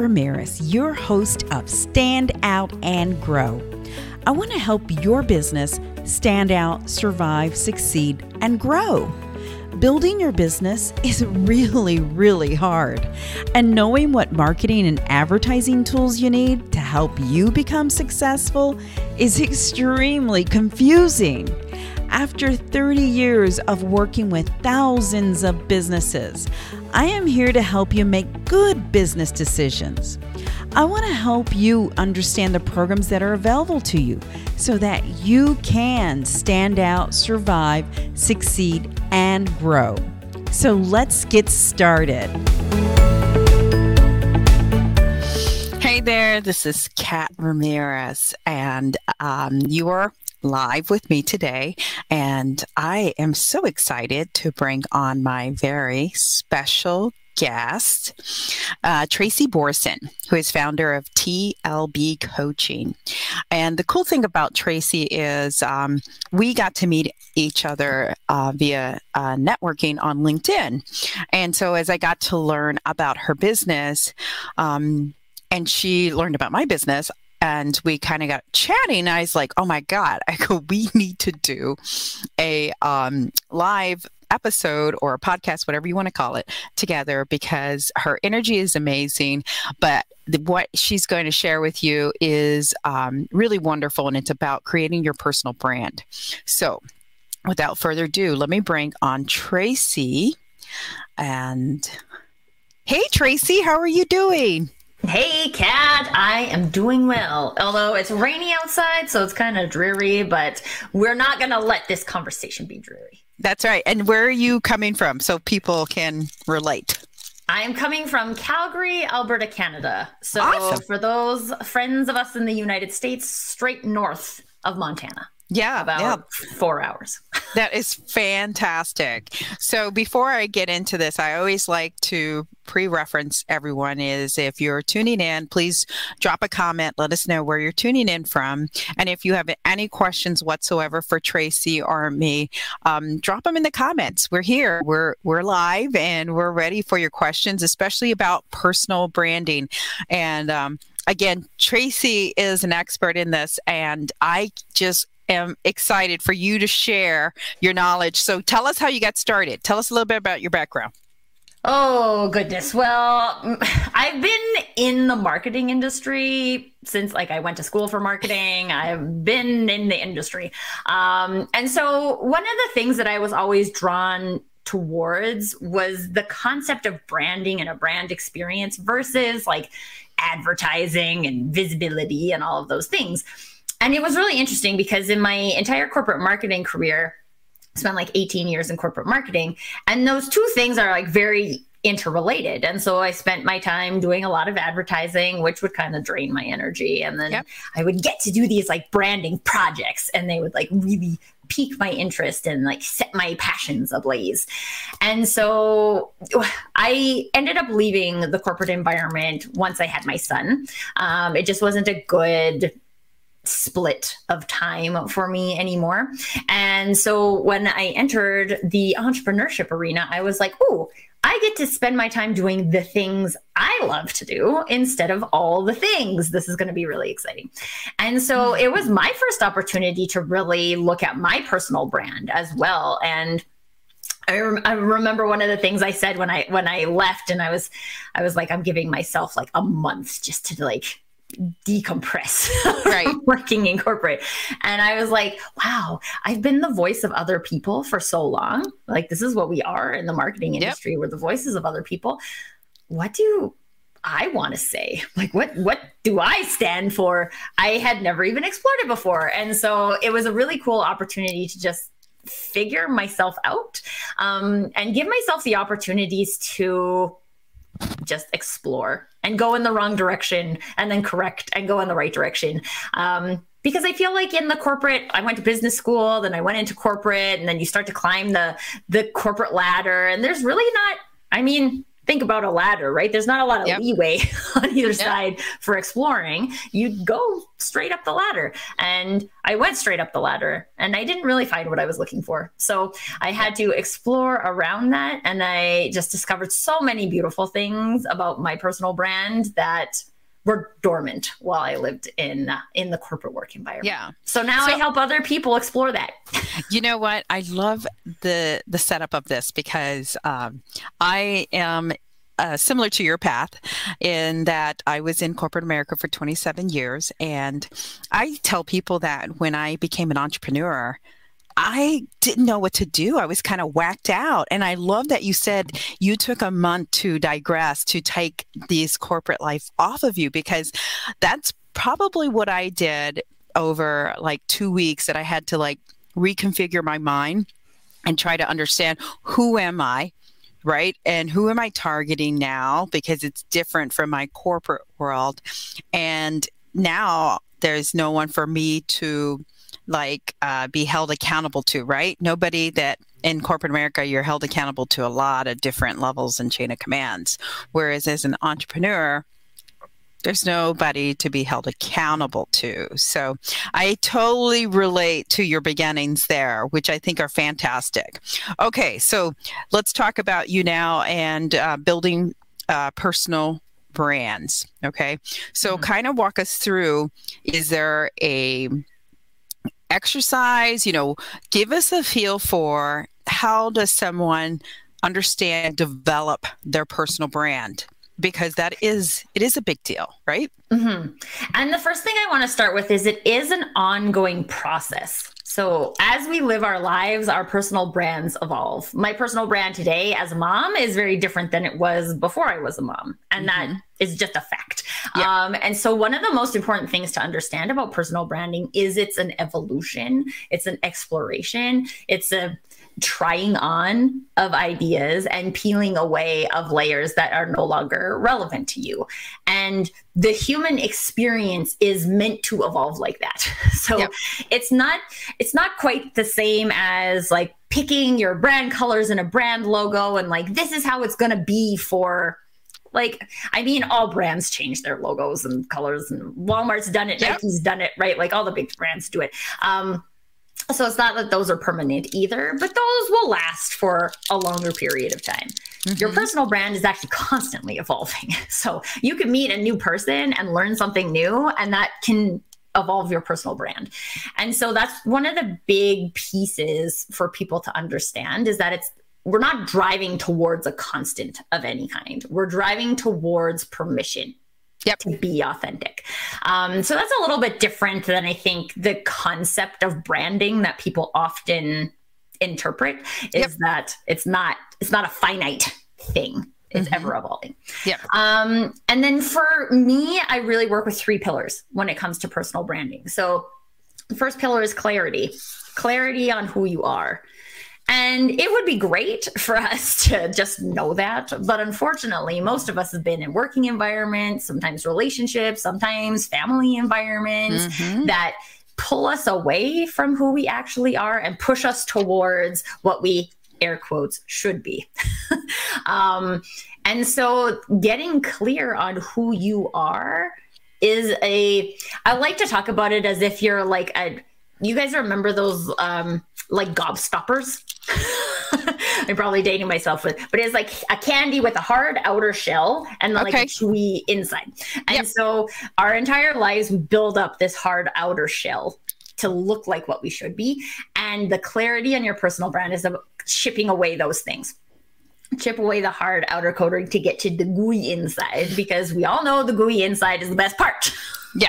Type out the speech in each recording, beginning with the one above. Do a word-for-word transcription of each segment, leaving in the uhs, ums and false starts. Ramirez, your host of Stand Out and Grow. I want to help your business stand out, survive, succeed, and grow. Building your business is really, really hard. And knowing what marketing and advertising tools you need to help you become successful is extremely confusing. After thirty years of working with thousands of businesses, I am here to help you make good business decisions. I want to help you understand the programs that are available to you so that you can stand out, survive, succeed, and grow. So let's get started. Hey there, this is Kat Ramirez, and um, you are live with me today, and I am so excited to bring on my very special guest, uh, Tracy Borson, who is founder of T L B Coaching. And the cool thing about Tracy is um, we got to meet each other uh, via uh, networking on LinkedIn. And so as I got to learn about her business, um, and she learned about my business, and we kind of got chatting. I was like, oh my God, I go, we need to do a um, live episode or a podcast, whatever you want to call it, together, because her energy is amazing. But the, what she's going to share with you is um, really wonderful, and it's about creating your personal brand. So without further ado, let me bring on Tracy. And hey, Tracy, how are you doing? Hey, Kat, I am doing well, although it's rainy outside, so it's kind of dreary, but we're not going to let this conversation be dreary. That's right. And where are you coming from so people can relate? I am coming from Calgary, Alberta, Canada. So awesome. For those friends of us in the United States, straight north of Montana. Yeah. About yeah. four hours. That is fantastic. So before I get into this, I always like to pre-reference everyone is if you're tuning in, please drop a comment. Let us know where you're tuning in from. And if you have any questions whatsoever for Tracy or me, um, drop them in the comments. We're here. We're we're live and we're ready for your questions, especially about personal branding. And um, again, Tracy is an expert in this, and I just am excited for you to share your knowledge. So tell us how you got started. Tell us a little bit about your background. Oh, goodness. Well, I've been in the marketing industry since like I went to school for marketing. I've been in the industry. Um, and so one of the things that I was always drawn towards was the concept of branding and a brand experience versus like advertising and visibility and all of those things. And it was really interesting because in my entire corporate marketing career, I spent like eighteen years in corporate marketing, and those two things are like very interrelated. And so I spent my time doing a lot of advertising, which would kind of drain my energy. And then yep. I would get to do these like branding projects, and they would like really pique my interest and like set my passions ablaze. And so I ended up leaving the corporate environment once I had my son. Um, it just wasn't a good split of time for me anymore. And so when I entered the entrepreneurship arena, I was like, oh, I get to spend my time doing the things I love to do instead of all the things. This is going to be really exciting. And so it was my first opportunity to really look at my personal brand as well. And I, rem- I remember one of the things I said when I, when I left, and I was, I was like, I'm giving myself like a month just to like decompress right. working in corporate. And I was like, wow, I've been the voice of other people for so long. Like, this is what we are in the marketing industry. Yep. We're the voices of other people. What do I want to say? Like, what, what do I stand for? I had never even explored it before. And so it was a really cool opportunity to just figure myself out, um, and give myself the opportunities to just explore and go in the wrong direction and then correct and go in the right direction. Um, because I feel like in the corporate, I went to business school, then I went into corporate, and then you start to climb the the corporate ladder. And there's really not, I mean, think about a ladder, right? There's not a lot of yep. leeway on either yep. side for exploring. You go straight up the ladder. And I went straight up the ladder and I didn't really find what I was looking for. So I had to explore around that. And I just discovered so many beautiful things about my personal brand that were dormant while I lived in uh, in the corporate work environment. Yeah. So now so, I help other people explore that. You know what? I love the the setup of this because um, I am uh, similar to your path in that I was in corporate America for twenty-seven years. And I tell people that when I became an entrepreneur, I didn't know what to do. I was kind of whacked out. And I love that you said you took a month to digress, to take these corporate life off of you, because that's probably what I did over like two weeks that I had to like reconfigure my mind and try to understand who am I, right? And who am I targeting now? Because it's different from my corporate world. And now there's no one for me to like uh, be held accountable to, right? Nobody that in corporate America, you're held accountable to a lot of different levels and chain of commands. Whereas as an entrepreneur, there's nobody to be held accountable to. So I totally relate to your beginnings there, which I think are fantastic. Okay, so let's talk about you now and uh, building uh, personal brands, okay? So mm-hmm. kind of walk us through, is there a exercise, you know, give us a feel for how does someone understand, develop their personal brand? Because that is, it is a big deal, right? Mm-hmm. And the first thing I want to start with is it is an ongoing process. So as we live our lives, our personal brands evolve. My personal brand today as a mom is very different than it was before I was a mom. And mm-hmm. that is just a fact. Yeah. Um, and so one of the most important things to understand about personal branding is it's an evolution. It's an exploration. It's a trying on of ideas and peeling away of layers that are no longer relevant to you. And the human experience is meant to evolve like that. So yep. it's not, it's not quite the same as like picking your brand colors and a brand logo and like, this is how it's going to be for like, I mean, all brands change their logos and colors and Walmart's done it. Yep. Nike's done it, right? Like all the big brands do it. Um, So it's not that those are permanent either, but those will last for a longer period of time. Mm-hmm. Your personal brand is actually constantly evolving. So you can meet a new person and learn something new, and that can evolve your personal brand. And so that's one of the big pieces for people to understand is that it's we're not driving towards a constant of any kind. We're driving towards permission. Yep. To be authentic. Um, so that's a little bit different than I think the concept of branding that people often interpret is yep. that it's not, it's not a finite thing. It's mm-hmm. ever evolving. Yeah. Um, and then for me, I really work with three pillars when it comes to personal branding. So the first pillar is clarity, clarity on who you are. And it would be great for us to just know that. But unfortunately, most of us have been in working environments, sometimes relationships, sometimes family environments mm-hmm. that pull us away from who we actually are and push us towards what we, air quotes, should be. um, and so getting clear on who you are is a, I like to talk about it as if you're like a, you guys remember those um, like gobstoppers? I'm probably dating myself with, but it's like a candy with a hard outer shell and then okay. like a chewy inside. And yep. so our entire lives, we build up this hard outer shell to look like what we should be. And the clarity on your personal brand is about chipping away those things. Chip away the hard outer coating to get to the gooey inside, because we all know the gooey inside is the best part. Yeah.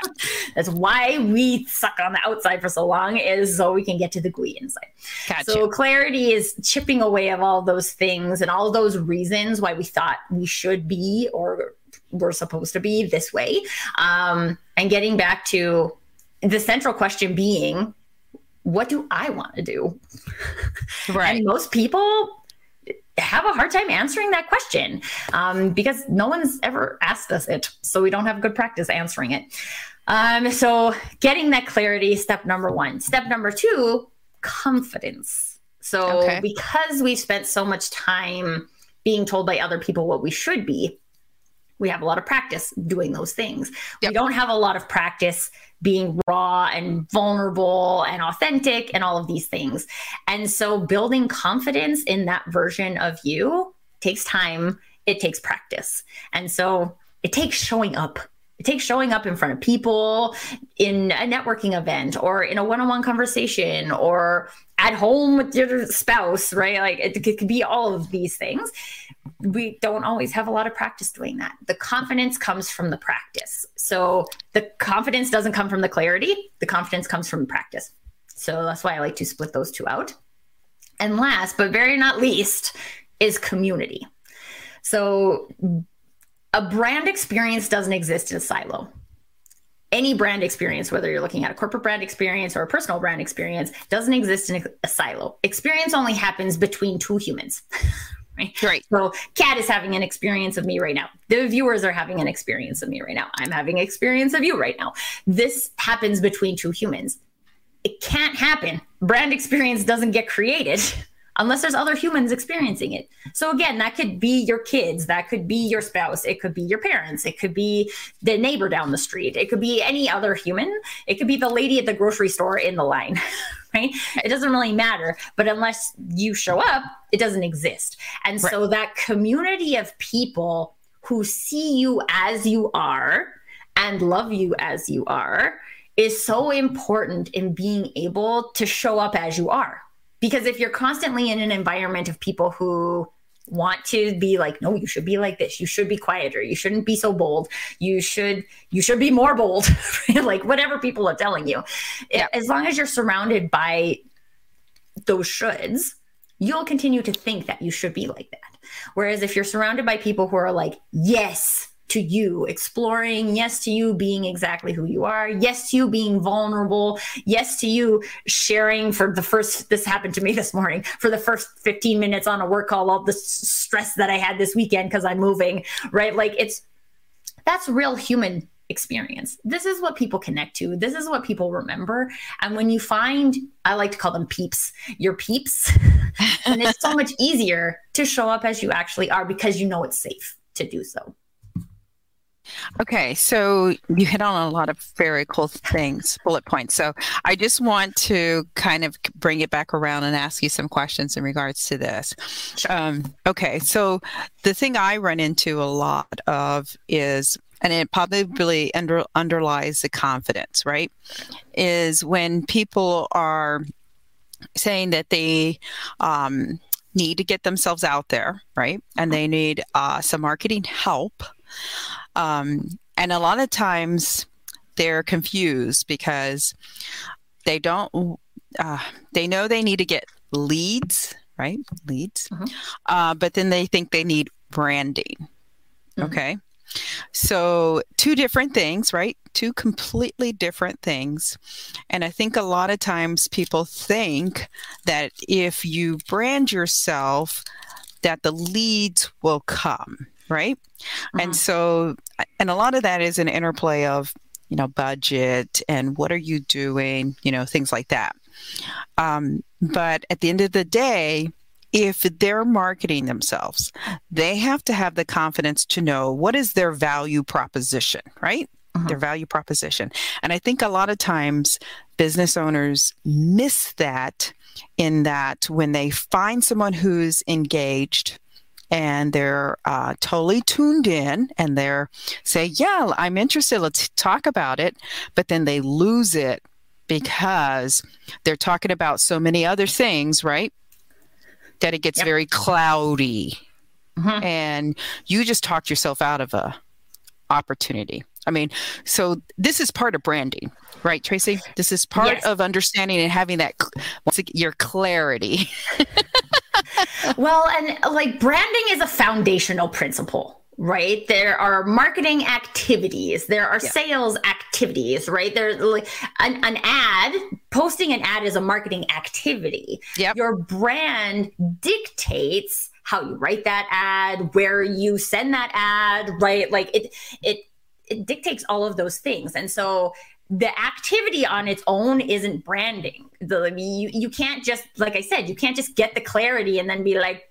That's why we suck on the outside for so long, is so we can get to the gooey inside. Gotcha. So clarity is chipping away of all those things and all those reasons why we thought we should be or were supposed to be this way. Um, and getting back to the central question being, what do I want to do? Right. And most people have a hard time answering that question um, because no one's ever asked us it. So we don't have good practice answering it. Um, so getting that clarity, step number one. Step number two, confidence. So okay. because we've spent so much time being told by other people what we should be, we have a lot of practice doing those things. Yep. We don't have a lot of practice being raw and vulnerable and authentic and all of these things. And so building confidence in that version of you takes time. It takes practice. And so it takes showing up. It takes showing up in front of people in a networking event or in a one-on-one conversation or at home with your spouse, right? Like it, it could be all of these things. We don't always have a lot of practice doing that. The confidence comes from the practice. So the confidence doesn't come from the clarity. The confidence comes from practice. So that's why I like to split those two out. And last, but very not least, is community. So a brand experience doesn't exist in a silo. Any brand experience, whether you're looking at a corporate brand experience or a personal brand experience, doesn't exist in a, a silo. Experience only happens between two humans, right? Right. So Kat is having an experience of me right now. The viewers are having an experience of me right now. I'm having an experience of you right now. This happens between two humans. It can't happen. Brand experience doesn't get created unless there's other humans experiencing it. So again, that could be your kids, that could be your spouse, it could be your parents, it could be the neighbor down the street, it could be any other human, it could be the lady at the grocery store in the line, right? It doesn't really matter, but unless you show up, it doesn't exist. And right. So that community of people who see you as you are and love you as you are is so important in being able to show up as you are. Because if you're constantly in an environment of people who want to be like, no, you should be like this, you should be quieter, you shouldn't be so bold, you should you should be more bold, like whatever people are telling you. Yeah. As long as you're surrounded by those shoulds, you'll continue to think that you should be like that. Whereas if you're surrounded by people who are like, yes to you exploring, yes to you being exactly who you are, yes to you being vulnerable, yes to you sharing for the first, this happened to me this morning, for the first fifteen minutes on a work call, all the stress that I had this weekend because I'm moving, right? Like it's, that's real human experience. This is what people connect to. This is what people remember. And when you find, I like to call them peeps, your peeps, and it's so much easier to show up as you actually are because you know it's safe to do so. Okay, so you hit on a lot of very cool things, bullet points. So I just want to kind of bring it back around and ask you some questions in regards to this. Um, okay, so the thing I run into a lot of is, and it probably under, underlies the confidence, right, is when people are saying that they um, need to get themselves out there, right, and they need uh, some marketing help. Um, and a lot of times they're confused because they don't, uh, they know they need to get leads, right? Leads. Mm-hmm. Uh, but then they think they need branding. Mm-hmm. Okay. So two different things, right? Two completely different things. And I think a lot of times people think that if you brand yourself, that the leads will come. Right. Mm-hmm. And so, and a lot of that is an interplay of, you know, budget and what are you doing, you know, things like that. Um, but at the end of the day, if they're marketing themselves, they have to have the confidence to know what is their value proposition, right? Mm-hmm. Their value proposition. And I think a lot of times business owners miss that in that when they find someone who's engaged and they're uh, totally tuned in and they're say, yeah, I'm interested, let's talk about it. But then they lose it because they're talking about so many other things, right? That it gets yep. very cloudy. Mm-hmm. And you just talked yourself out of a opportunity. I mean, so this is part of branding, right, Tracy? This is part yes. of understanding and having that, your clarity. Well, and like branding is a foundational principle, right? There are marketing activities, there are yeah. sales activities, right? There's like an, an ad, posting an ad is a marketing activity. Yep. Your brand dictates how you write that ad, where you send that ad, right? Like it, it, it dictates all of those things. And so the activity on its own isn't branding. The, you, you can't just, like I said, you can't just get the clarity and then be like,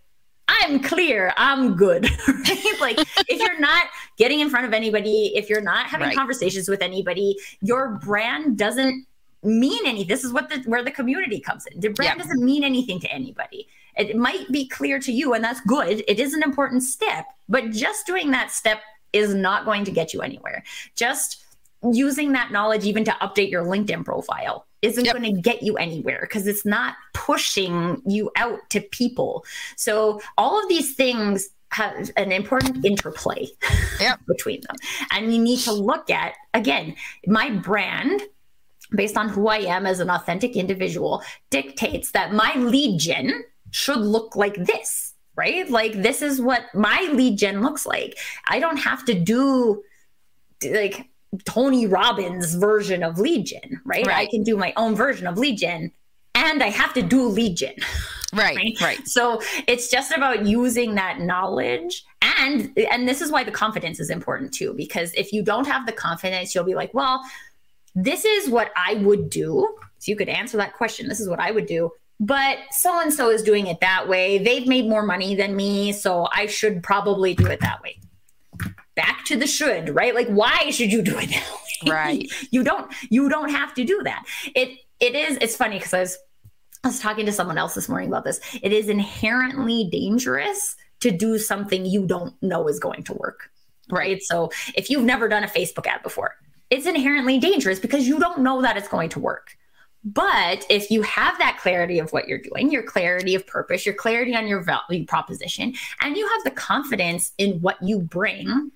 I I'm clear, I'm good. Right? Like if you're not getting in front of anybody, if you're not having right. conversations with anybody, your brand doesn't mean any. This is what the, where the community comes in. The brand yep. doesn't mean anything to anybody. It might be clear to you, and that's good. It is an important step, but just doing that step is not going to get you anywhere. Just using that knowledge even to update your LinkedIn profile isn't yep. going to get you anywhere because it's not pushing you out to people. So all of these things have an important interplay yep. between them. And you need to look at, again, my brand, based on who I am as an authentic individual, dictates that my lead gen should look like this, right? Like this is what my lead gen looks like. I don't have to do like Tony Robbins version of lead gen, right? right? I can do my own version of lead gen, and I have to do lead gen. Right, right, right. So it's just about using that knowledge. And, and this is why the confidence is important too, because if you don't have the confidence, you'll be like, well, this is what I would do. So you could answer that question. This is what I would do. But so-and-so is doing it that way. They've made more money than me, so I should probably do it that way. Back to the should, right? Like, why should you do it that way? Right. You don't, you don't have to do that. It, it is, it's funny because I was, I was talking to someone else this morning about this. It is inherently dangerous to do something you don't know is going to work, right? So if you've never done a Facebook ad before, it's inherently dangerous because you don't know that it's going to work. But if you have that clarity of what you're doing, your clarity of purpose, your clarity on your value proposition, and you have the confidence in what you bring,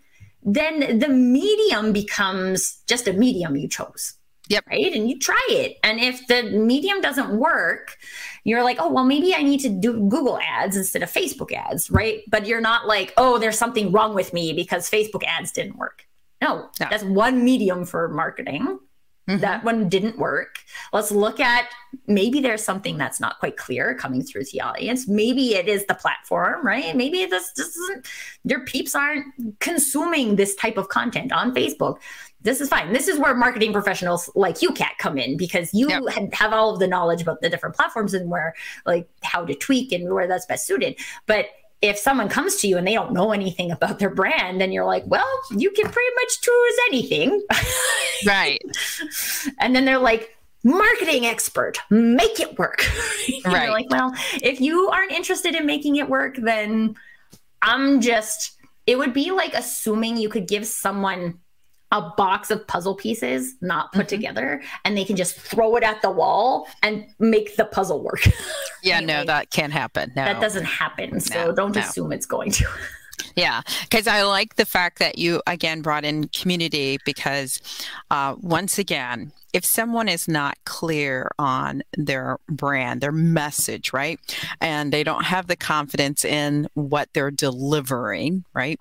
then the medium becomes just a medium you chose. Yep. Right. And you try it. And if the medium doesn't work, you're like, oh, well, maybe I need to do Google ads instead of Facebook ads. Right. But you're not like, oh, there's something wrong with me because Facebook ads didn't work. No, no. That's one medium for marketing. Mm-hmm. That one didn't work. Let's look at, maybe there's something that's not quite clear coming through to the audience. Maybe it is the platform, right? Maybe this just isn't, your peeps aren't consuming this type of content on Facebook. This is fine. This is where marketing professionals like you, Kat, come in, because you yep. have all of the knowledge about the different platforms and where, like, how to tweak and where that's best suited. But if someone comes to you and they don't know anything about their brand, then you're like, well, you can pretty much choose anything. Right. And then they're like, marketing expert, make it work. Right. You're like, well, if you aren't interested in making it work, then I'm just, it would be like assuming you could give someone a box of puzzle pieces not put mm-hmm. together, and they can just throw it at the wall and make the puzzle work. Yeah, anyway, no, that can't happen. No. That doesn't happen. So no, don't no. assume it's going to. Yeah, because I like the fact that you, again, brought in community, because uh, once again, if someone is not clear on their brand, their message, right, and they don't have the confidence in what they're delivering, right,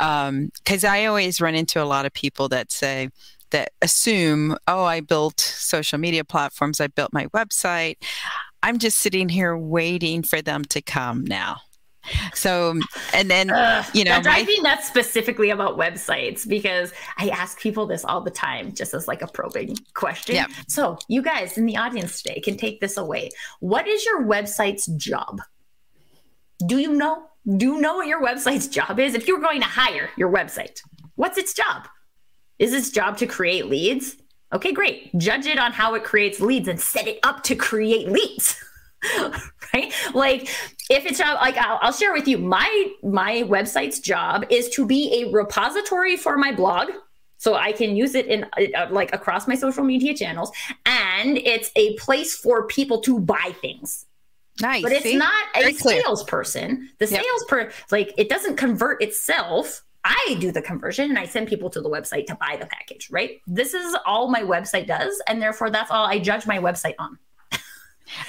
um, because I always run into a lot of people that say, that assume, oh, I built social media platforms, I built my website, I'm just sitting here waiting for them to come now. So, and then, Ugh, you know, I think that's specifically about websites, because I ask people this all the time, just as like a probing question. Yep. So you guys in the audience today can take this away. What is your website's job? Do you know, do you know what your website's job is? If you're going to hire your website, what's its job? Is its job to create leads? Okay, great. Judge it on how it creates leads and set it up to create leads. Right? Like if it's like, I'll, I'll share with you, my, my website's job is to be a repository for my blog. So I can use it in uh, like across my social media channels, and it's a place for people to buy things. Nice. But it's See? not Very a clear. salesperson. The yep. salesperson, like it doesn't convert itself. I do the conversion and I send people to the website to buy the package, right? This is all my website does. And therefore that's all I judge my website on.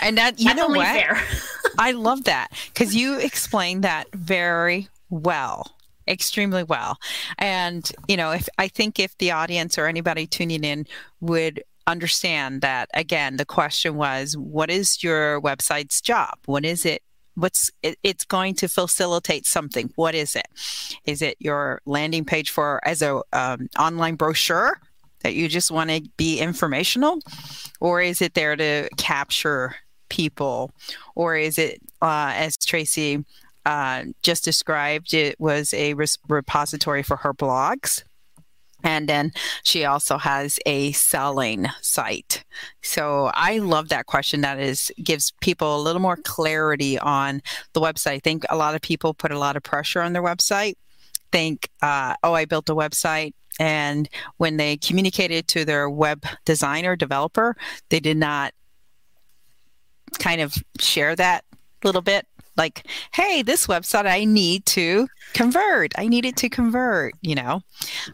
And that, you That's know only what? Fair. I love that, because you explained that very well, extremely well. And, you know, if I think if the audience or anybody tuning in would understand that, again, the question was, what is your website's job? What is it? What's it, it's going to facilitate something. What is it? Is it your landing page for as a um, online brochure that you just want to be informational? Or is it there to capture people? Or is it, uh, as Tracy uh, just described, it was a repository for her blogs. And then she also has a selling site. So I love that question. That is gives people a little more clarity on the website. I think a lot of people put a lot of pressure on their website. Think, uh, oh, I built a website. And when they communicated to their web designer, developer, they did not kind of share that a little bit. Like, hey, this website, I need to convert. I need it to convert, you know.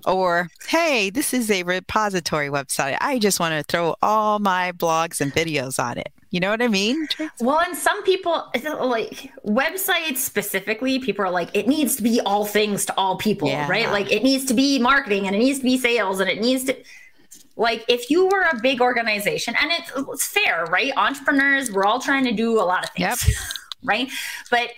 Or, hey, this is a repository website. I just want to throw all my blogs and videos on it. You know what I mean? Well, and some people, like websites specifically, people are like, it needs to be all things to all people, yeah. right? Like it needs to be marketing and it needs to be sales and it needs to... Like if you were a big organization, and it's, it's fair, right? Entrepreneurs, we're all trying to do a lot of things. Yep. Right? But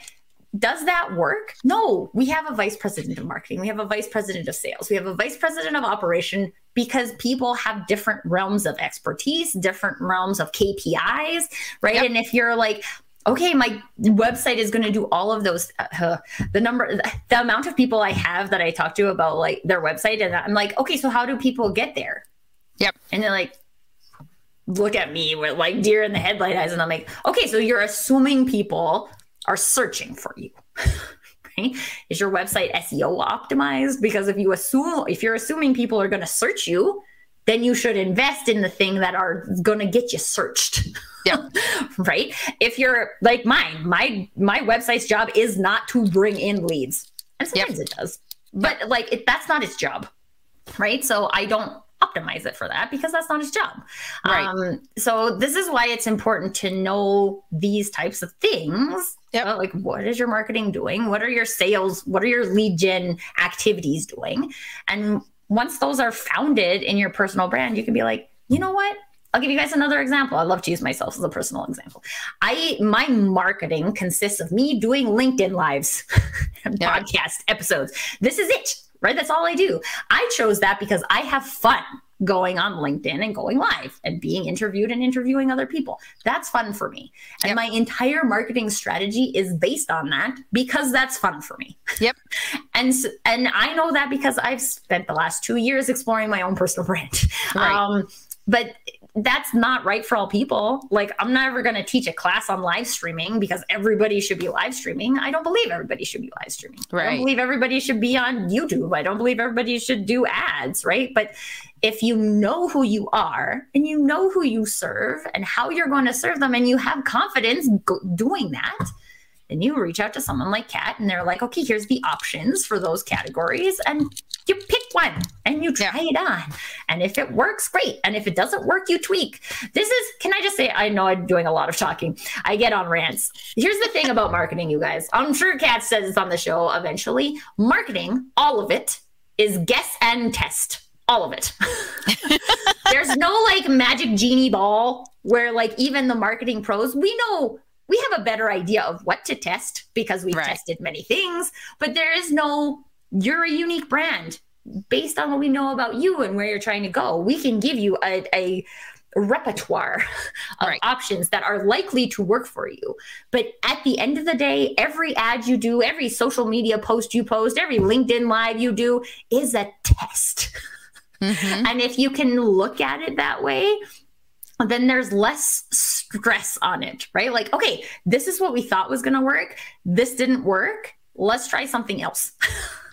does that work? No, we have a vice president of marketing. We have a vice president of sales. We have a vice president of operation, because people have different realms of expertise, different realms of K P Is, right? Yep. And if you're like, okay, my website is going to do all of those, uh, the number, the amount of people I have that I talk to about like their website, and I'm like, okay, so how do people get there? Yep. And they're like, look at me with like deer in the headlight eyes. And I'm like, okay, so you're assuming people are searching for you. Right? Is your website S E O optimized? Because if you assume, if you're assuming people are going to search you, then you should invest in the thing that are going to get you searched. Yeah. Right. If you're like mine, my, my website's job is not to bring in leads. And sometimes yep. it does, but yep. like it, that's not its job. Right. So I don't optimize it for that, because that's not his job. Right. Um, so this is why it's important to know these types of things. Yep. Like, what is your marketing doing? What are your sales? What are your lead gen activities doing? And once those are founded in your personal brand, you can be like, you know what? I'll give you guys another example. I love to use myself as a personal example. I, my marketing consists of me doing LinkedIn lives and yep. podcast episodes. This is it. Right? That's all I do. I chose that because I have fun going on LinkedIn and going live and being interviewed and interviewing other people. That's fun for me. And yep. my entire marketing strategy is based on that, because that's fun for me. Yep. And so, and I know that because I've spent the last two years exploring my own personal brand. Right. Um, but that's not right for all people. Like, I'm never going to teach a class on live streaming because everybody should be live streaming. I don't believe everybody should be live streaming. Right. I don't believe everybody should be on YouTube. I don't believe everybody should do ads, right? But if you know who you are and you know who you serve and how you're going to serve them, and you have confidence go- doing that, then you reach out to someone like Kat and they're like, okay, here's the options for those categories. And you pick one and you try yeah. it on. And if it works, great. And if it doesn't work, you tweak. This is, can I just say, I know I'm doing a lot of talking. I get on rants. Here's the thing about marketing, you guys. I'm sure Kat says it's on the show eventually. Marketing, all of it, is guess and test. All of it. There's no like magic genie ball where like even the marketing pros, we know we have a better idea of what to test because we've right. tested many things, but there is no, you're a unique brand based on what we know about you and where you're trying to go. We can give you a, a repertoire of right. options that are likely to work for you. But at the end of the day, every ad you do, every social media post you post, every LinkedIn live you do is a test. Mm-hmm. And if you can look at it that way, then there's less stress on it, right? Like, okay, this is what we thought was going to work. This didn't work. Let's try something else.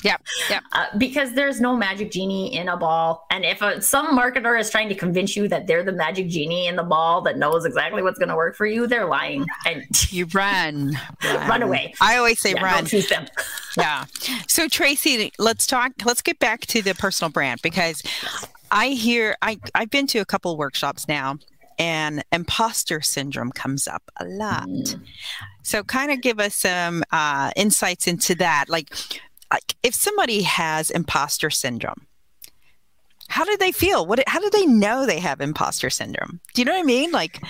Yeah, yeah. Uh, because there's no magic genie in a ball. And if a, some marketer is trying to convince you that they're the magic genie in the ball that knows exactly what's going to work for you, they're lying. And you run, run, run away. I always say yeah, run. Don't choose them. Yeah. So Tracy, let's talk. Let's get back to the personal brand, because I hear I I've been to a couple of workshops now, and imposter syndrome comes up a lot. Mm. So kind of give us some uh, insights into that. Like, like if somebody has imposter syndrome, how do they feel? What? How do they know they have imposter syndrome? Do you know what I mean? Like,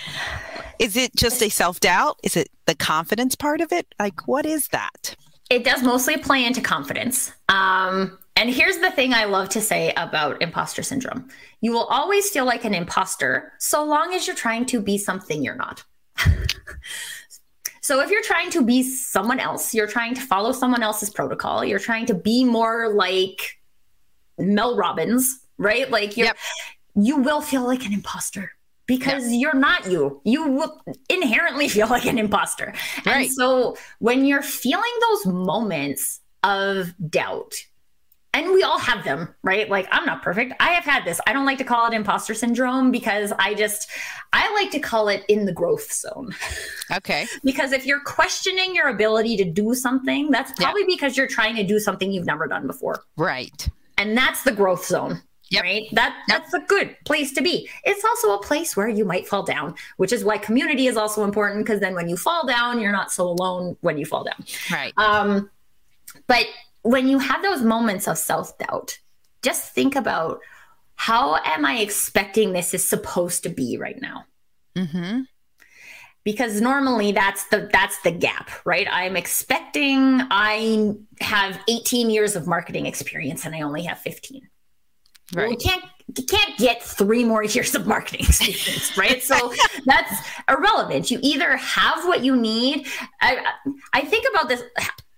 is it just a self-doubt? Is it the confidence part of it? Like, what is that? It does mostly play into confidence. Um, and here's the thing I love to say about imposter syndrome. You will always feel like an imposter so long as you're trying to be something you're not. So if you're trying to be someone else, you're trying to follow someone else's protocol, you're trying to be more like Mel Robbins, right? Like you're, yep. you will feel like an imposter because yep. you're not you. You will inherently feel like an imposter. Right. And so when you're feeling those moments of doubt, and we all have them, right? Like, I'm not perfect. I have had this. I don't like to call it imposter syndrome because I just, I like to call it in the growth zone. Okay. Because if you're questioning your ability to do something, that's probably yep. because you're trying to do something you've never done before. Right. And that's the growth zone, yep. right? That yep. That's a good place to be. It's also a place where you might fall down, which is why community is also important, because then when you fall down, you're not so alone when you fall down. Right. Um, but when you have those moments of self-doubt, just think about, how am I expecting this is supposed to be right now? Mm-hmm. Because normally that's the, that's the gap, right? I'm expecting I have eighteen years of marketing experience and I only have fifteen. Right. Well, you can't, you can't get three more years of marketing experience, right? So that's irrelevant. You either have what you need. I, I think about this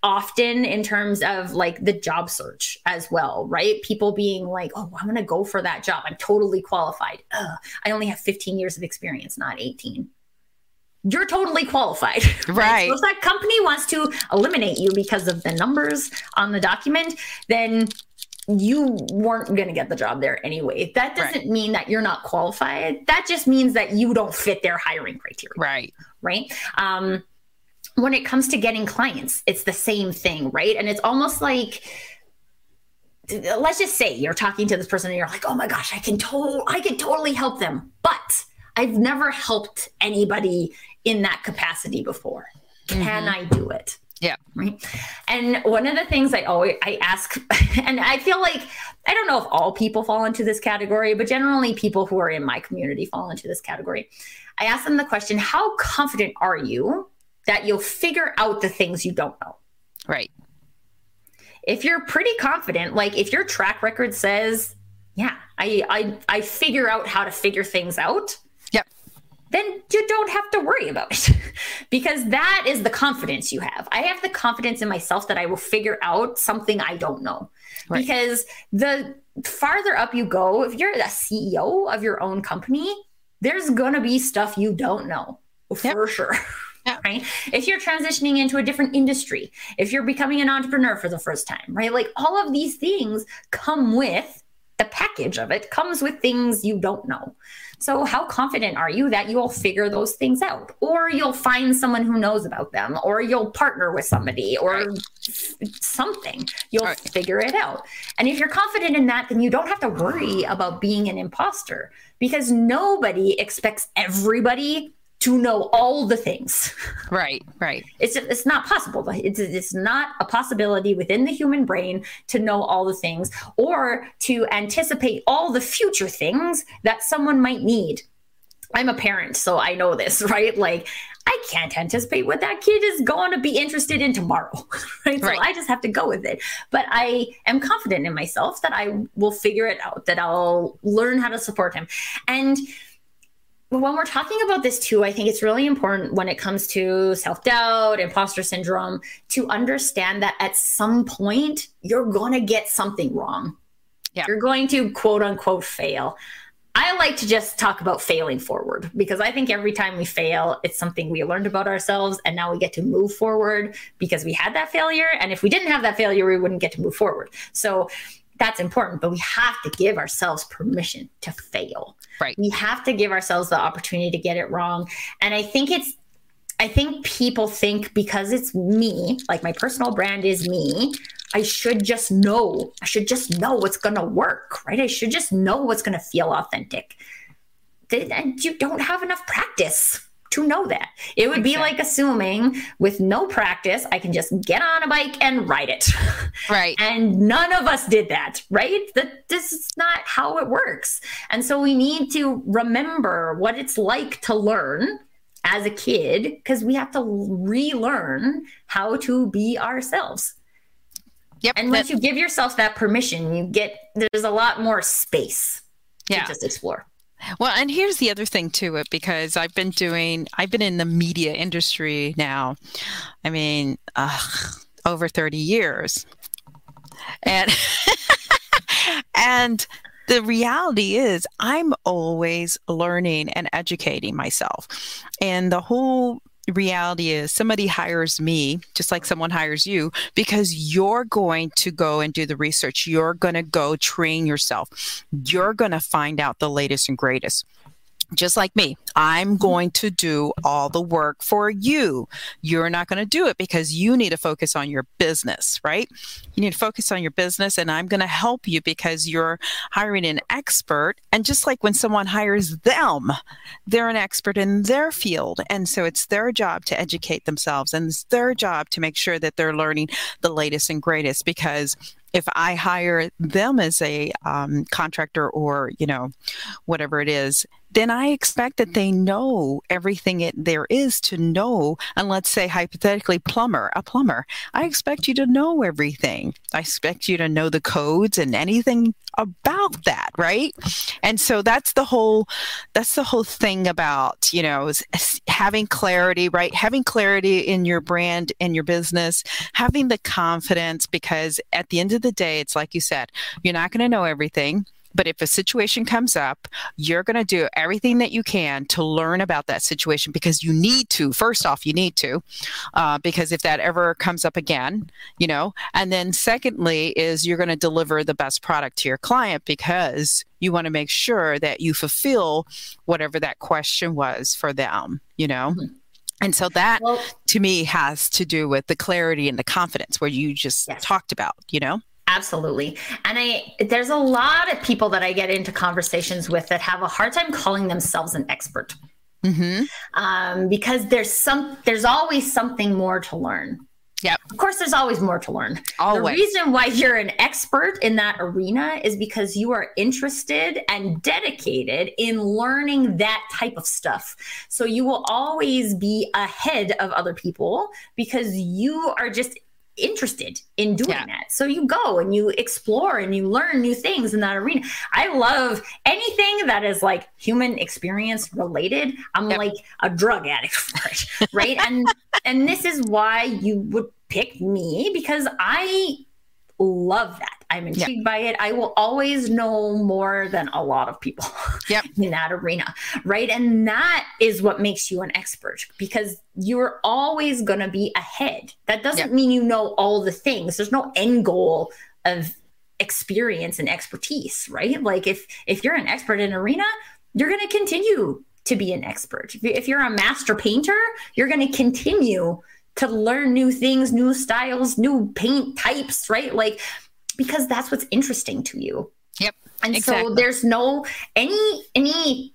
often in terms of like the job search as well, right? People being like, oh, I'm going to go for that job. I'm totally qualified. Ugh, I only have fifteen years of experience, not eighteen. You're totally qualified. Right. right. So if that company wants to eliminate you because of the numbers on the document, then you weren't going to get the job there anyway. That doesn't right. mean that you're not qualified. That just means that you don't fit their hiring criteria. Right. Right. Um, when it comes to getting clients, it's the same thing, right? And it's almost like, let's just say you're talking to this person and you're like, oh my gosh, I can, to- I can totally help them, but I've never helped anybody in that capacity before. Mm-hmm. Can I do it? Yeah. Right. And one of the things I always, I ask, and I feel like, I don't know if all people fall into this category, but generally people who are in my community fall into this category. I ask them the question, how confident are you that you'll figure out the things you don't know? Right. If you're pretty confident, like if your track record says, yeah, I I, I figure out how to figure things out, yep. then you don't have to worry about it because that is the confidence you have. I have the confidence in myself that I will figure out something I don't know. Right. Because the farther up you go, if you're the C E O of your own company, there's going to be stuff you don't know yep. for sure. Yeah. Right. If you're transitioning into a different industry, if you're becoming an entrepreneur for the first time, right? Like all of these things come with the package of it comes with things you don't know. So how confident are you that you'll figure those things out, or you'll find someone who knows about them, or you'll partner with somebody or right. something, you'll right. figure it out. And if you're confident in that, then you don't have to worry about being an imposter because nobody expects everybody to know all the things. Right, right. It's it's not possible. It's, it's not a possibility within the human brain to know all the things or to anticipate all the future things that someone might need. I'm a parent, so I know this, right? Like, I can't anticipate what that kid is going to be interested in tomorrow, right? So right. I just have to go with it. But I am confident in myself that I will figure it out, that I'll learn how to support him. And when we're talking about this too, I think it's really important when it comes to self-doubt, imposter syndrome, to understand that at some point you're going to get something wrong. Yeah. You're going to quote unquote fail. I like to just talk about failing forward because I think every time we fail, it's something we learned about ourselves and now we get to move forward because we had that failure. And if we didn't have that failure, we wouldn't get to move forward. So that's important, but we have to give ourselves permission to fail. Right. We have to give ourselves the opportunity to get it wrong. And I think it's, I think people think because it's me, like my personal brand is me, I should just know, I should just know what's going to work, right? I should just know what's going to feel authentic. And you don't have enough practice to know that. It would be exactly. like assuming with no practice, I can just get on a bike and ride it. Right. And none of us did that, right? That this is not how it works. And so we need to remember what it's like to learn as a kid, because we have to relearn how to be ourselves. Yep. And once you give yourself that permission, you get, there's a lot more space yeah. to just explore. Well, and here's the other thing to it, because I've been doing, I've been in the media industry now, I mean, ugh, over thirty years. And and the reality is I'm always learning and educating myself. And the whole reality is somebody hires me, just like someone hires you, because you're going to go and do the research. You're going to go train yourself. You're going to find out the latest and greatest. Just like me, I'm going to do all the work for you. You're not going to do it because you need to focus on your business, right? You need to focus on your business, and I'm going to help you because you're hiring an expert. And just like when someone hires them, they're an expert in their field. And so it's their job to educate themselves, and it's their job to make sure that they're learning the latest and greatest, because if I hire them as a um, contractor or, you know, whatever it is, then I expect that they know everything it, there is to know. And let's say hypothetically plumber, a plumber, I expect you to know everything. I expect you to know the codes and anything about that, right? And so that's the whole, that's the whole thing about, you know, is having clarity, right? Having clarity in your brand and your business, having the confidence, because at the end of the day, it's like you said, you're not going to know everything. But if a situation comes up, you're going to do everything that you can to learn about that situation, because you need to. First off, you need to, uh, because if that ever comes up again, you know, and then secondly is you're going to deliver the best product to your client, because you want to make sure that you fulfill whatever that question was for them, you know. Mm-hmm. And so that, well, to me, has to do with the clarity and the confidence where you just yes. talked about, you know. Absolutely. And I, there's a lot of people that I get into conversations with that have a hard time calling themselves an expert. Mm-hmm. Um, because there's some, there's always something more to learn. Yep. Of course, there's always more to learn. Always. The reason why you're an expert in that arena is because you are interested and dedicated in learning that type of stuff. So you will always be ahead of other people because you are just interested in doing yeah. that. So you go and you explore and you learn new things in that arena. I love anything that is like human experience related. I'm yep. like a drug addict for it, right? and and this is why you would pick me, because I love that. I'm intrigued yep. by it. I will always know more than a lot of people yep. in that arena, right? And that is what makes you an expert, because you're always going to be ahead. That doesn't yep. mean you know all the things. There's no end goal of experience and expertise, right? Like if, if you're an expert in arena, you're going to continue to be an expert. If you're a master painter, you're going to continue to learn new things, new styles, new paint types, right? Like, because that's what's interesting to you. Yep. And exactly. so there's no any any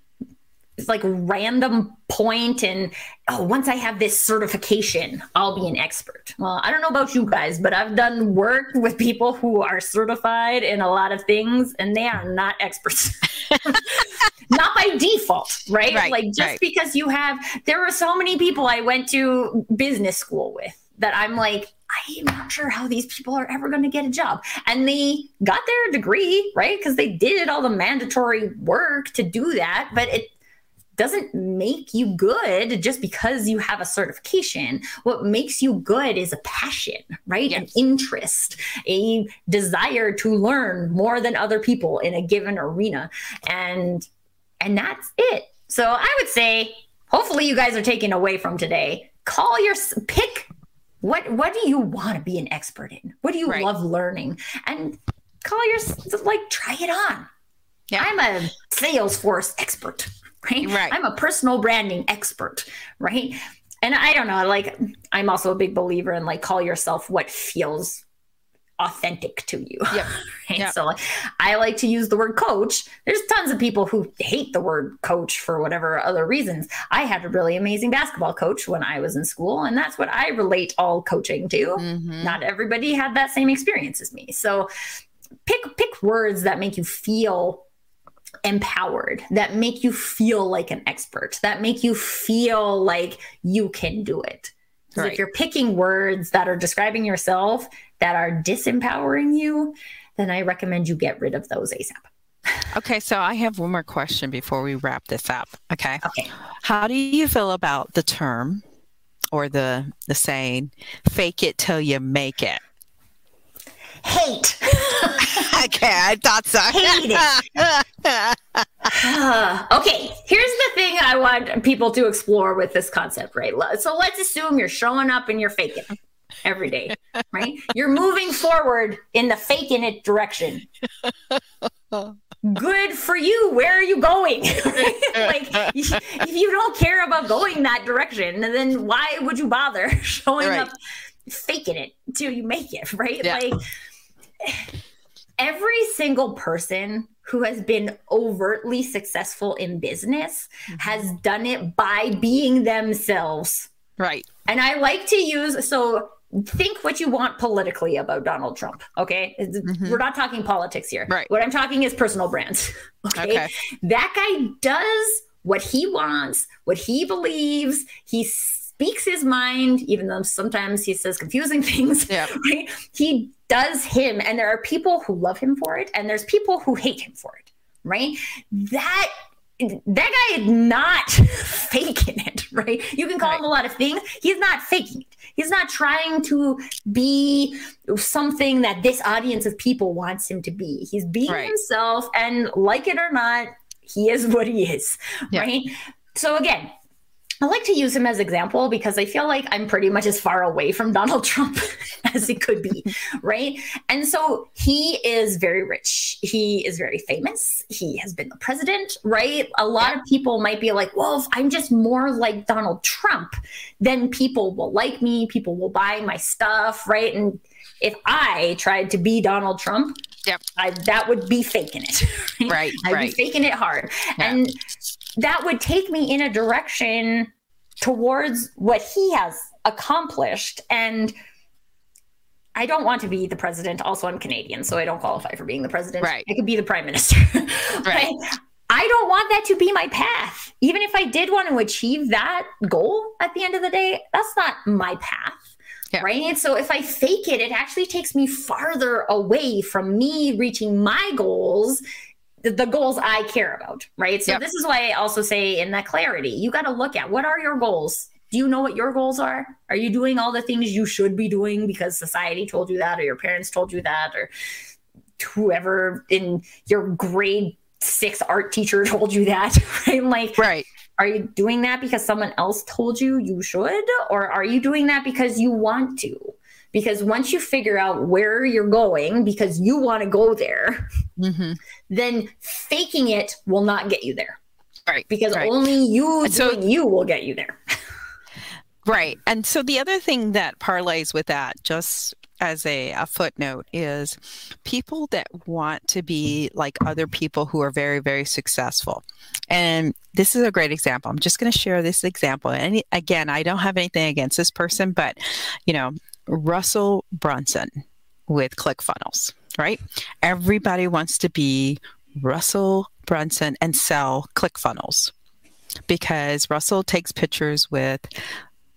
it's like random point and, oh, once I have this certification, I'll be an expert. Well, I don't know about you guys, but I've done work with people who are certified in a lot of things, and they are not experts. Not by default, right? right like just right. because you have, there were so many people I went to business school with that I'm like, I'm not sure how these people are ever going to get a job. And they got their degree, right? Because they did all the mandatory work to do that. But it doesn't make you good just because you have a certification. What makes you good is a passion, right? Yes. An interest, a desire to learn more than other people in a given arena. And, and that's it. So I would say, hopefully you guys are taking away from today, call your, pick What what do you want to be an expert in? What do you right. love learning? And call your, like, try it on. Yeah. I'm a Salesforce expert, right? right? I'm a personal branding expert, right? And I don't know, like, I'm also a big believer in, like, call yourself what feels authentic to you. Yep. Right? Yep. So like, I like to use the word coach. There's tons of people who hate the word coach for whatever other reasons. I had a really amazing basketball coach when I was in school, and that's what I relate all coaching to. Mm-hmm. Not everybody had that same experience as me. So pick pick words that make you feel empowered, that make you feel like an expert, that make you feel like you can do it. Right. If you're picking words that are describing yourself that are disempowering you, then I recommend you get rid of those ASAP. Okay, so I have one more question before we wrap this up. Okay. Okay. How do you feel about the term or the the saying, fake it till you make it? Hate. Okay, I thought so. Hate it. Okay, here's the thing I want people to explore with this concept, right? So let's assume you're showing up and you're faking it every day, right? You're moving forward in the faking it direction. Good for you. Where are you going? Like, if you don't care about going that direction, then why would you bother showing right. up faking it till you make it, right? Yeah. Like, every single person who has been overtly successful in business mm-hmm. has done it by being themselves. Right. And I like to use, so think what you want politically about Donald Trump. Okay. Mm-hmm. We're not talking politics here. Right. What I'm talking is personal brands. Okay? Okay. That guy does what he wants, what he believes. He's speaks his mind, even though sometimes he says confusing things, yeah. right? He does him. And there are people who love him for it. And there's people who hate him for it, right? That, that guy is not faking it, right? You can call right. him a lot of things. He's not faking it. He's not trying to be something that this audience of people wants him to be. He's being right. himself, and like it or not, he is what he is, yeah. right? So again, I like to use him as example because I feel like I'm pretty much as far away from Donald Trump as it could be, right? And so he is very rich. He is very famous. He has been the president, right? A lot yeah. of people might be like, well, if I'm just more like Donald Trump, then people will like me. People will buy my stuff, right? And if I tried to be Donald Trump, yep. I, that would be faking it. Right, right. I'd right. be faking it hard. Yeah. And that would take me in a direction towards what he has accomplished. And I don't want to be the president. Also, I'm Canadian, so I don't qualify for being the president. Right. I could be the prime minister. Right. But I don't want that to be my path. Even if I did want to achieve that goal at the end of the day, that's not my path. Yeah. Right. And so if I fake it, it actually takes me farther away from me reaching my goals, the goals I care about, right? So yep. this is why I also say in that clarity, you got to look at what are your goals? Do you know what your goals are? Are you doing all the things you should be doing because society told you that, or your parents told you that, or whoever in your grade six art teacher told you that, right? Like, right. are you doing that because someone else told you you should, or are you doing that because you want to? Because once you figure out where you're going because you want to go there, mm-hmm. then faking it will not get you there. Right. Because right. only you so, doing you will get you there. Right. And so the other thing that parlays with that, just as a, a footnote, is people that want to be like other people who are very, very successful. And this is a great example. I'm just going to share this example. And again, I don't have anything against this person, but, you know, Russell Brunson with ClickFunnels, right? Everybody wants to be Russell Brunson and sell ClickFunnels because Russell takes pictures with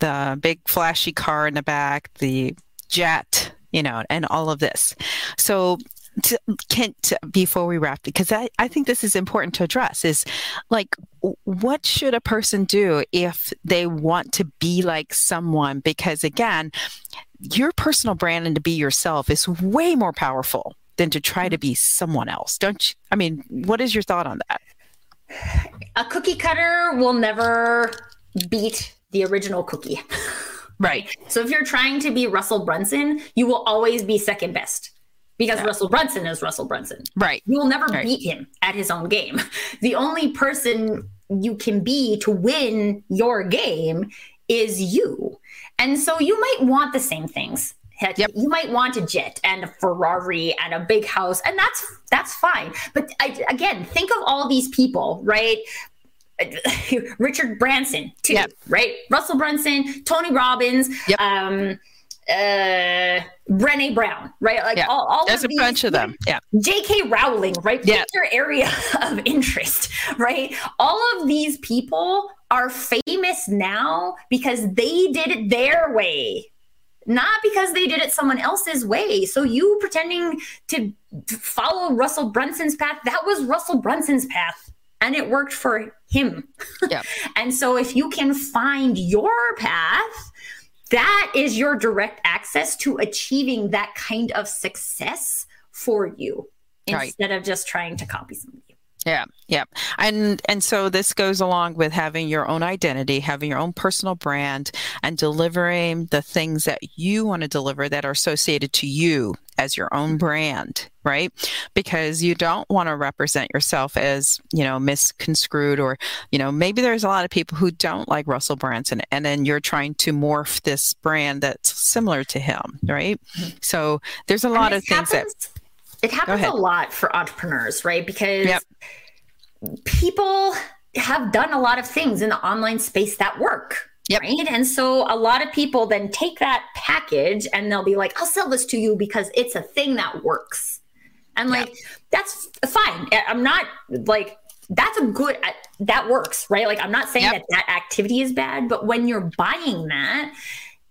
the big flashy car in the back, the jet, you know, and all of this. So to, can, to, before we wrap, because I, I think this is important to address, is like, what should a person do if they want to be like someone? Because again, your personal brand and to be yourself is way more powerful than to try to be someone else. Don't you? I mean, what is your thought on that? A cookie cutter will never beat the original cookie. Right. So if you're trying to be Russell Brunson, you will always be second best because yeah. Russell Brunson is Russell Brunson. Right. You will never right. beat him at his own game. The only person you can be to win your game is you. And so you might want the same things. Heck, yep. you might want a jet and a Ferrari and a big house, and that's that's fine. But I, again, think of all these people, right? Richard Branson, too, yep. right? Russell Brunson, Tony Robbins, yep. um, uh, Brené Brown, right? Like yep. all, all There's of these. There's a bunch of them. Yeah. J K Rowling, right? Pick yep. your area of interest, right? All of these people are famous now because they did it their way. not because they did it someone else's way. So you pretending to follow Russell Brunson's path, that was Russell Brunson's path, and it worked for him. Yeah. And so if you can find your path, that is your direct access to achieving that kind of success for you, right, instead of just trying to copy somebody. Yeah. Yeah. And, and so this goes along with having your own identity, having your own personal brand, and delivering the things that you want to deliver that are associated to you as your own brand, right? Because you don't want to represent yourself as, you know, misconstrued, or, you know, maybe there's a lot of people who don't like Russell Branson, and then you're trying to morph this brand that's similar to him, right? Mm-hmm. So there's a lot of things happens- that... It happens a lot for entrepreneurs, right? Because yep. people have done a lot of things in the online space that work, yep. right? And so a lot of people then take that package and they'll be like, I'll sell this to you because it's a thing that works. And like, yep. that's fine. I'm not like, that's a good, that works, right? Like, I'm not saying yep. that that activity is bad, but when you're buying that,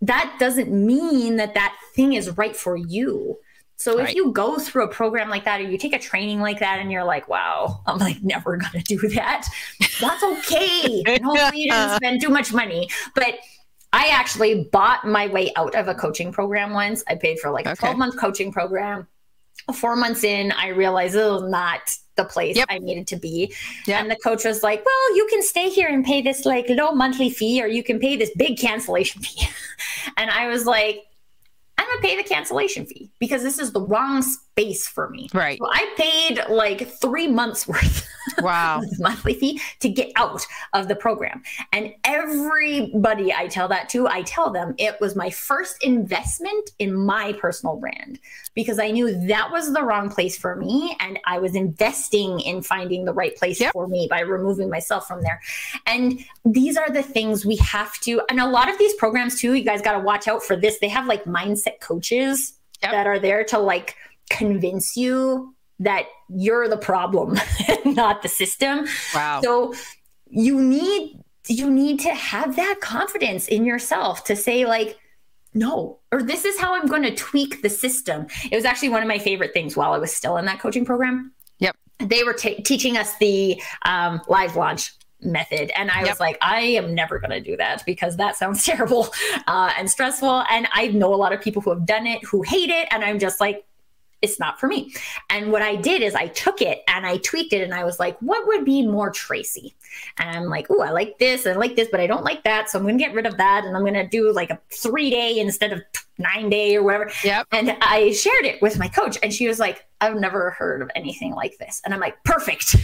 that doesn't mean that that thing is right for you. So if right. you go through a program like that, or you take a training like that, and you're like, wow, I'm like never going to do that, that's okay. And hopefully you didn't spend too much money. But I actually bought my way out of a coaching program once. I paid for like okay. a twelve month coaching program. Four months in, I realized it was not the place yep. I needed to be. Yep. And the coach was like, well, you can stay here and pay this like low monthly fee, or you can pay this big cancellation fee. And I was like, I'm going to pay the cancellation fee because this is the wrong space for me. Right. So I paid like three months worth wow. of monthly fee to get out of the program. And everybody I tell that to, I tell them it was my first investment in my personal brand, because I knew that was the wrong place for me. And I was investing in finding the right place yep. for me by removing myself from there. And these are the things we have to, and a lot of these programs too, you guys got to watch out for this. They have like mindset coaches yep. that are there to like convince you that you're the problem, not the system. Wow. So you need, you need to have that confidence in yourself to say like, no, or this is how I'm going to tweak the system. It was actually one of my favorite things while I was still in that coaching program. Yep. They were t- teaching us the um, live launch method. And I yep. was like, I am never going to do that because that sounds terrible uh, and stressful. And I know a lot of people who have done it, who hate it. And I'm just like, it's not for me. And what I did is I took it and I tweaked it, and I was like, what would be more Tracy? And I'm like, oh, I like this and I like this, but I don't like that. So I'm going to get rid of that. And I'm going to do like a three day instead of nine day or whatever. Yep. And I shared it with my coach, and she was like, I've never heard of anything like this. And I'm like, perfect.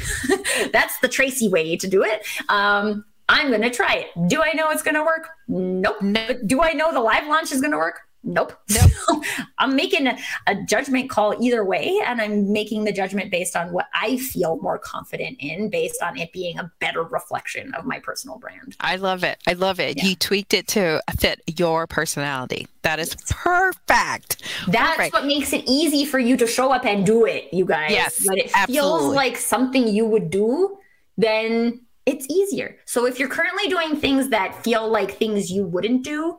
That's the Tracy way to do it. Um, I'm going to try it. Do I know it's going to work? Nope. No. Do I know the live launch is going to work? Nope. nope. So I'm making a, a judgment call either way. And I'm making the judgment based on what I feel more confident in, based on it being a better reflection of my personal brand. I love it. I love it. Yeah. You tweaked it to fit your personality. That is yes. perfect. That's perfect. What makes it easy for you to show up and do it, you guys. Yes, but it absolutely. Feels like something you would do, then it's easier. So if you're currently doing things that feel like things you wouldn't do,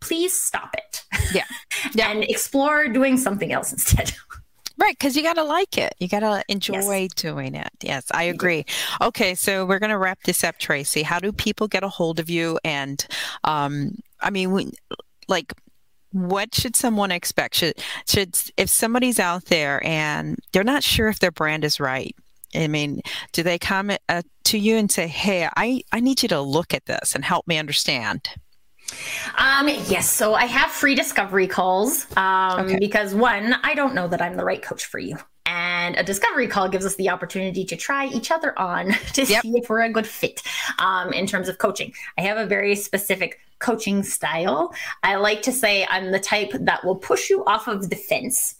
please stop it. Yeah. yeah. And explore doing something else instead. Right. Because you got to like it. You got to enjoy yes. doing it. Yes, I agree. Okay. So we're going to wrap this up, Tracy. How do people get a hold of you? And um, I mean, we, like, what should someone expect? Should, should, if somebody's out there and they're not sure if their brand is right, I mean, do they come uh, to you and say, hey, I, I need you to look at this and help me understand? Um, yes. So I have free discovery calls, um, okay. because one, I don't know that I'm the right coach for you. And a discovery call gives us the opportunity to try each other on to yep. see if we're a good fit, um, in terms of coaching. I have a very specific coaching style. I like to say I'm the type that will push you off of the fence.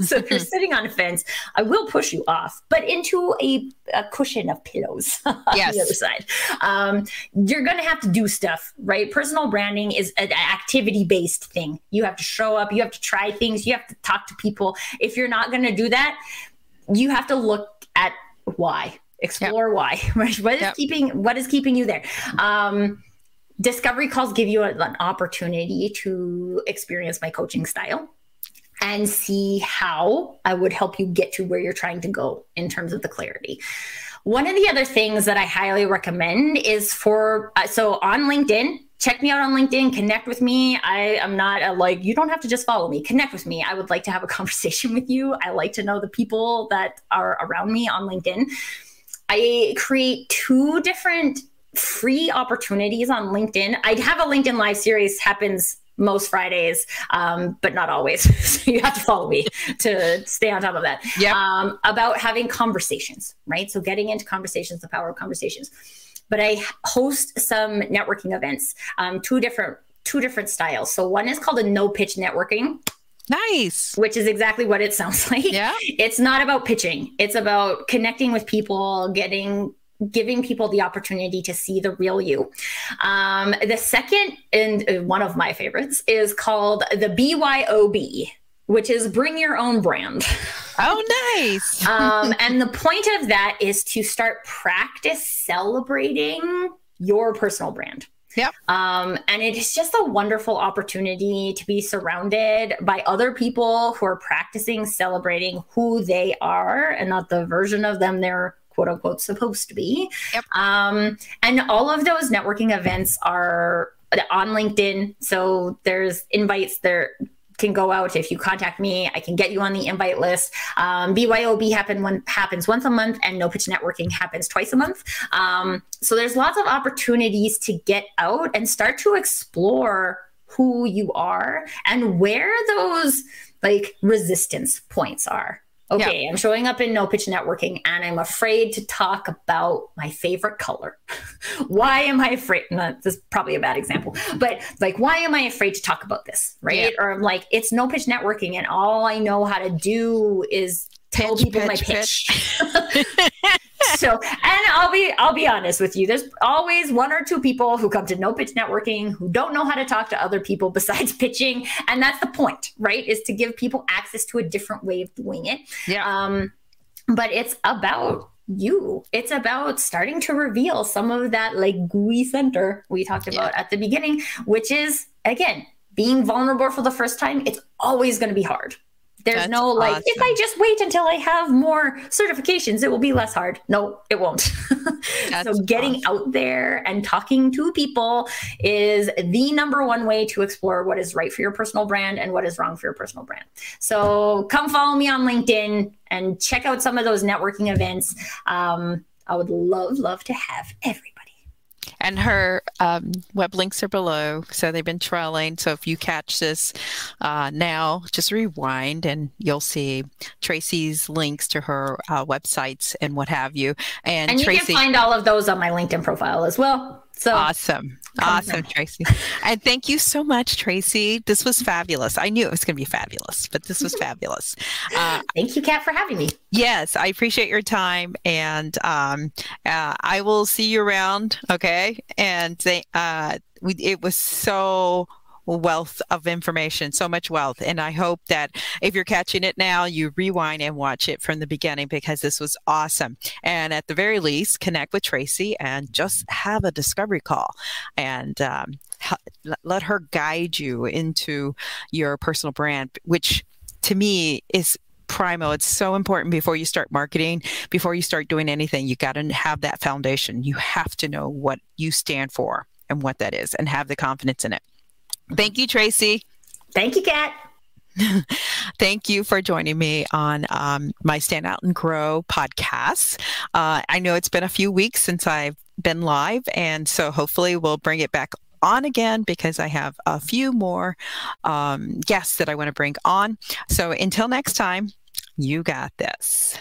So if you're sitting on a fence, I will push you off, but into a, a cushion of pillows on yes. the other side. Um, you're going to have to do stuff, right? Personal branding is an activity-based thing. You have to show up, you have to try things, you have to talk to people. If you're not going to do that, you have to look at why, explore yep. why, right? What is yep. keeping, what is keeping you there? Um, discovery calls give you an opportunity to experience my coaching style and see how I would help you get to where you're trying to go in terms of the clarity. One of the other things that I highly recommend is for, uh, so on LinkedIn, check me out on LinkedIn, connect with me. I am not a, like, you don't have to just follow me, connect with me. I would like to have a conversation with you. I like to know the people that are around me on LinkedIn. I create two different free opportunities on LinkedIn. I have a LinkedIn live series happens most Fridays, um, but not always. So you have to follow me to stay on top of that. Yep. Um, about having conversations, right? So getting into conversations, the power of conversations. But I host some networking events, um, two different two different styles. So one is called a no pitch networking. Nice. Which is exactly what it sounds like. Yeah. It's not about pitching. It's about connecting with people, getting giving people the opportunity to see the real you. Um, the second, and one of my favorites, is called the B Y O B, which is bring your own brand. Oh, nice. um, and the point of that is to start practice celebrating your personal brand. Yep. Um, and it is just a wonderful opportunity to be surrounded by other people who are practicing celebrating who they are and not the version of them they're quote unquote supposed to be. Yep. Um, and all of those networking events are on LinkedIn. So there's invites there. Can go out. If you contact me, I can get you on the invite list. Um, B Y O B happen one, happens once a month, and No Pitch Networking happens twice a month. Um, so there's lots of opportunities to get out and start to explore who you are and where those like resistance points are. Okay, yeah. I'm showing up in No Pitch Networking and I'm afraid to talk about my favorite color. Why am I afraid? No, this is probably a bad example, but like, why am I afraid to talk about this? Right. Yeah. Or I'm like, it's No Pitch Networking and all I know how to do is tell pitch, people pitch, my pitch. pitch. So, and I'll be, I'll be honest with you. There's always one or two people who come to No Pitch Networking who don't know how to talk to other people besides pitching. And that's the point, right? Is to give people access to a different way of doing it. Yeah. Um, but it's about you. It's about starting to reveal some of that like gooey center we talked about yeah. at the beginning, which is, again, being vulnerable for the first time. It's always going to be hard. There's That's no like, awesome. If I just wait until I have more certifications, it will be less hard. No, it won't. So getting awesome. Out there and talking to people is the number one way to explore what is right for your personal brand and what is wrong for your personal brand. So come follow me on LinkedIn and check out some of those networking events. Um, I would love, love to have everybody. And her um, web links are below. So they've been trailing. So if you catch this uh, now, just rewind and you'll see Tracy's links to her uh, websites and what have you. And, and you Tracy- can find all of those on my LinkedIn profile as well. So awesome. Awesome, Tracy. And thank you so much, Tracy. This was fabulous. I knew it was going to be fabulous, but this was fabulous. Uh, thank you, Kat, for having me. Yes, I appreciate your time. And um, uh, I will see you around. Okay. And they, uh, we, it was so wealth of information, so much wealth. And I hope that if you're catching it now, you rewind and watch it from the beginning because this was awesome. And at the very least, connect with Tracy and just have a discovery call and um, let her guide you into your personal brand, which to me is primal. It's so important before you start marketing, before you start doing anything, you got to have that foundation. You have to know what you stand for and what that is and have the confidence in it. Thank you, Tracy. Thank you, Kat. Thank you for joining me on um, my Stand Out and Grow podcast. Uh, I know it's been a few weeks since I've been live, and so hopefully we'll bring it back on again because I have a few more um, guests that I want to bring on. So until next time, you got this.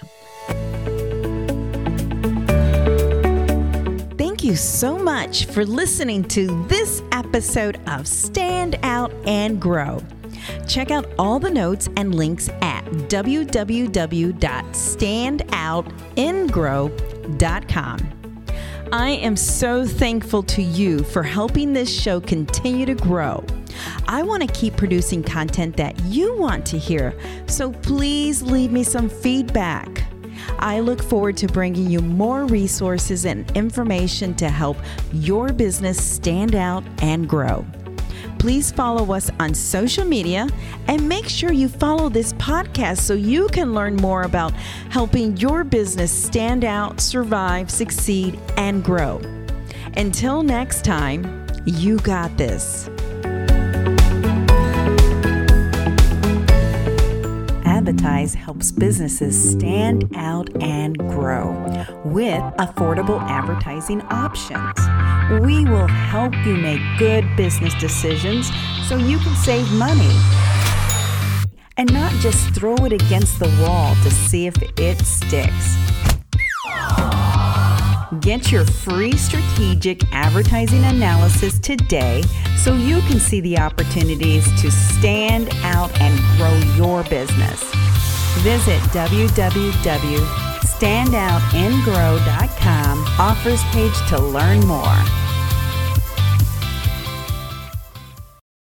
Thank you so much for listening to this episode of Stand Out and Grow. Check out all the notes and links at w w w dot stand out and grow dot com. I am so thankful to you for helping this show continue to grow. I want to keep producing content that you want to hear, so please leave me some feedback. I look forward to bringing you more resources and information to help your business stand out and grow. Please follow us on social media and make sure you follow this podcast so you can learn more about helping your business stand out, survive, succeed, and grow. Until next time, you got this. Advertise helps businesses stand out and grow with affordable advertising options. We will help you make good business decisions so you can save money and not just throw it against the wall to see if it sticks. Get your free strategic advertising analysis today so you can see the opportunities to stand out and grow your business. Visit w w w dot stand out and grow dot com offers page to learn more.